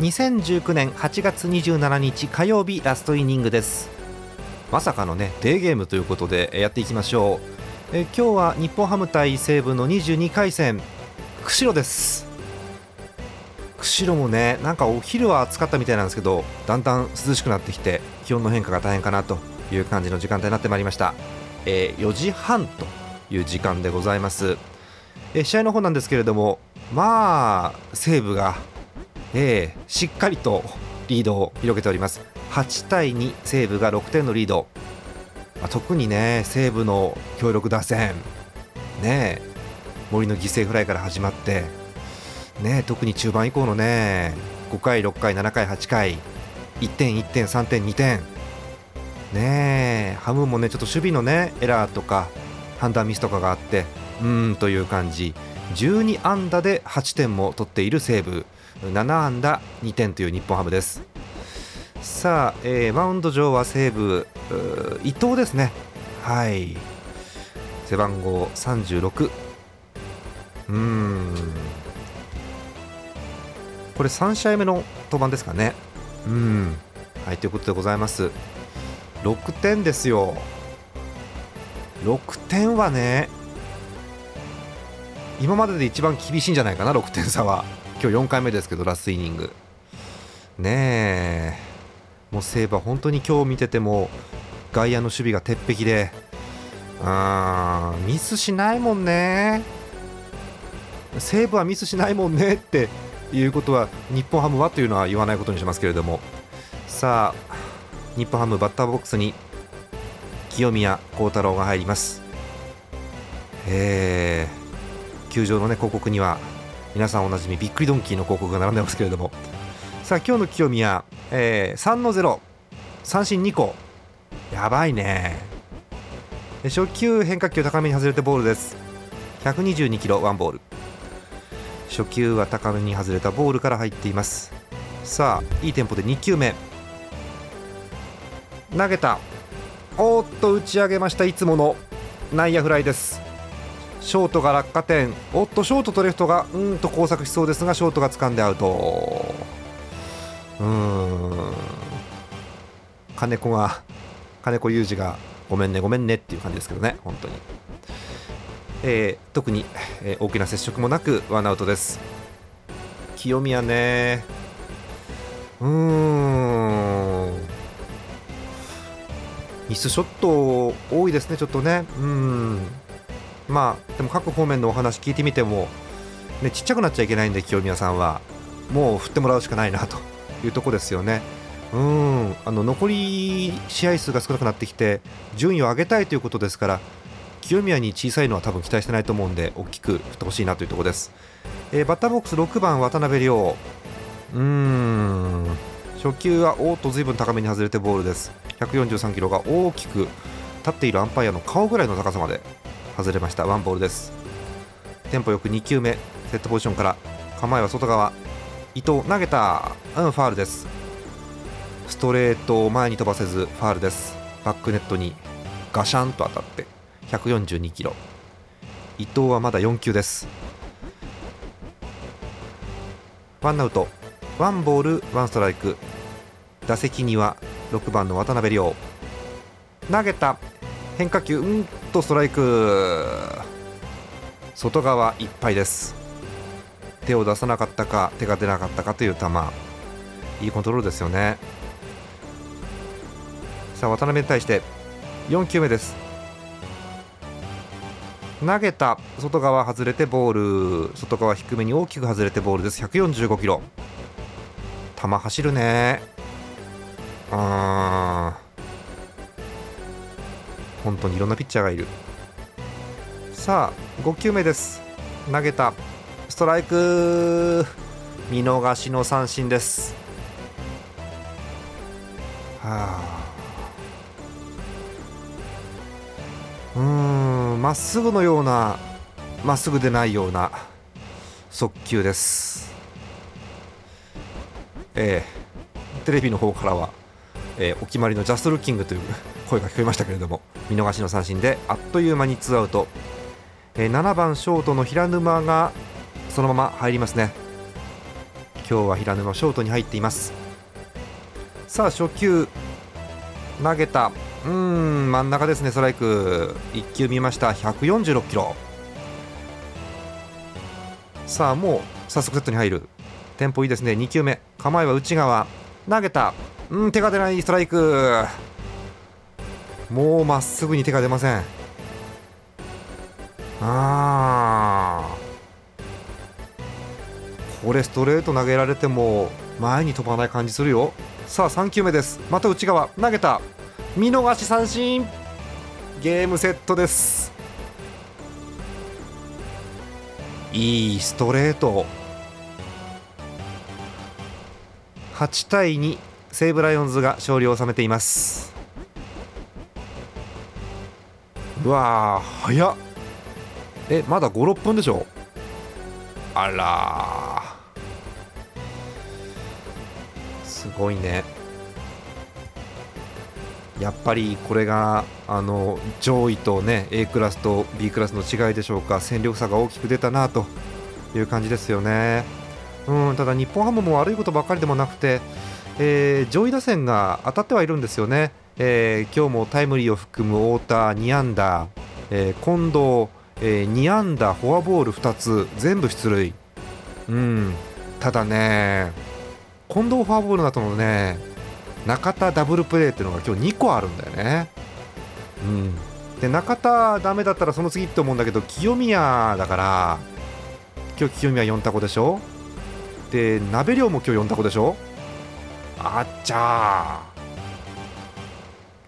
2019年8月27日火曜日ラストイニングです。まさかのねデーゲームということでやっていきましょう。今日は日本ハム対西武の22回戦釧路です。釧路もねなんかお昼は暑かったみたいなんですけど、だんだん涼しくなってきて気温の変化が大変かなという感じの時間帯になってまいりました。4時半という時間でございます。試合の方なんですけれども、まあ西武が、しっかりとリードを広げております。8対2西武が6点のリード、特にね西武の強力打線ね、森の犠牲フライから始まってね、特に中盤以降のね5回6回7回8回1点1点3点2点ね、ハムもねちょっと守備のねエラーとか判断ミスとかがあって、という感じ。12安打で8点も取っている西武、7安打2点という日本ハムです。さあ、マウンド上は西武伊藤ですね。はい、背番号36、これ3試合目の登板ですかね。はい、ということでございます。6点ですよ。6点はね今までで一番厳しいんじゃないかな。6点差は今日4回目ですけど、ラストイニングねえ、もう西武は本当に今日見てても外野の守備が鉄壁でミスしないもんね。西武はミスしないもんねっていうことは日本ハムはというのは言わないことにしますけれども。さあ日本ハムバッターボックスに清宮幸太郎が入ります。球場の、ね、広告には皆さんおなじみびっくりドンキーの広告が並んでますけれども、さあ今日の清宮、3-0、三振2個、やばいね。初球変化球高めに外れてボールです。122キロ、ワンボール。初球は高めに外れたボールから入っています。さあいいテンポで2球目、投げた、おっと打ち上げました。いつもの内野フライです。ショートが落下点、おっとショートとレフトが交錯しそうですが、ショートが掴んでアウト。金子裕二がごめんねごめんねっていう感じですけどね、本当に。特に、大きな接触もなくワンアウトです。清宮ね、ミスショット多いですね、ちょっとね。まあでも各方面のお話聞いてみても、ね、ちっちゃくなっちゃいけないんで清宮さんはもう振ってもらうしかないなというとこですよね。残り試合数が少なくなってきて順位を上げたいということですから、清宮に小さいのは多分期待してないと思うんで大きく振ってほしいなというところです。バッターボックス6番渡辺亮、初球はおっと随分高めに外れてボールです。143キロが大きく立っているアンパイアの顔ぐらいの高さまで外れました。ワンボールです。テンポよく2球目、セットポジションから構えは外側、伊藤投げた、ファールです。ストレートを前に飛ばせずファールです。バックネットにガシャンと当たって142キロ、伊藤はまだ4球です。ワンアウト、ワンボールワンストライク。打席には6番の渡辺亮、投げた、変化球ストライク、外側いっぱいです。手を出さなかったか手が出なかったかという球、いいコントロールですよね。さあ渡辺に対して4球目です。投げた、外側外れてボール、外側低めに大きく外れてボールです。145キロ、球走るね。本当にいろんなピッチャーがいる。さあ5球目です。投げた、ストライク、見逃しの三振です。まっすぐのような、まっすぐでないような速球です。テレビの方からは、お決まりのジャストルッキングという声が聞こえましたけれども、見逃しの三振であっという間に2アウト。7番ショートの平沼がそのまま入りますね。今日は平沼ショートに入っています。さあ初球投げた、真ん中ですね。ストライク1球見ました。146キロ。さあもう早速セットに入る。テンポいいですね。2球目構えは内側、投げた、手が出ない。ストライク。もうまっすぐに手が出ません。これストレート投げられても前に飛ばない感じするよ。さあ3球目です。また内側投げた、見逃し三振。ゲームセットです。いいストレート。8対2西武ライオンズが勝利を収めています。うわー早っ。まだ 5,6 分でしょ。あらすごいね。やっぱりこれが上位とね A クラスと B クラスの違いでしょうか。戦力差が大きく出たなという感じですよね。ただ日本ハムも悪いことばかりでもなくて、上位打線が当たってはいるんですよね。今日もタイムリーを含む太田2安打、近藤、2安打フォアボール2つ、全部出塁。ただね近藤フォアボールの後のね中田ダブルプレーっていうのが今日2個あるんだよね。で中田ダメだったらその次って思うんだけど、清宮だから今日清宮4タコでしょ。で鍋量も今日4タコでしょ。あっちゃ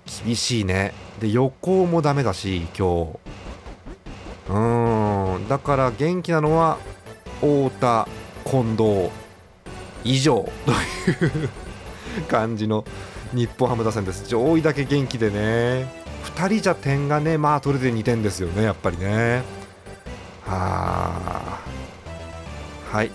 ー厳しいね。で横もダメだし今日だから元気なのは太田近藤以上という感じの日本ハム打線です。上位だけ元気でね、2人じゃ点がね取れて2点ですよね、やっぱりね。はい、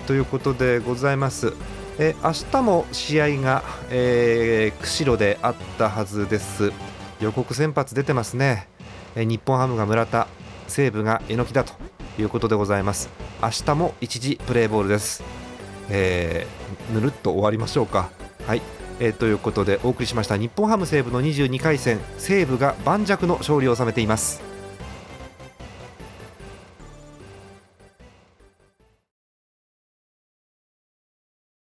ということでございます。明日も試合が、釧路であったはずです。予告先発出てますね。日本ハムが村田、西武が榎木だということでございます。明日も一時プレーボールです。ぬるっと終わりましょうか。はい、ということでお送りしました日本ハム西武の22回戦、西武が盤石の勝利を収めています。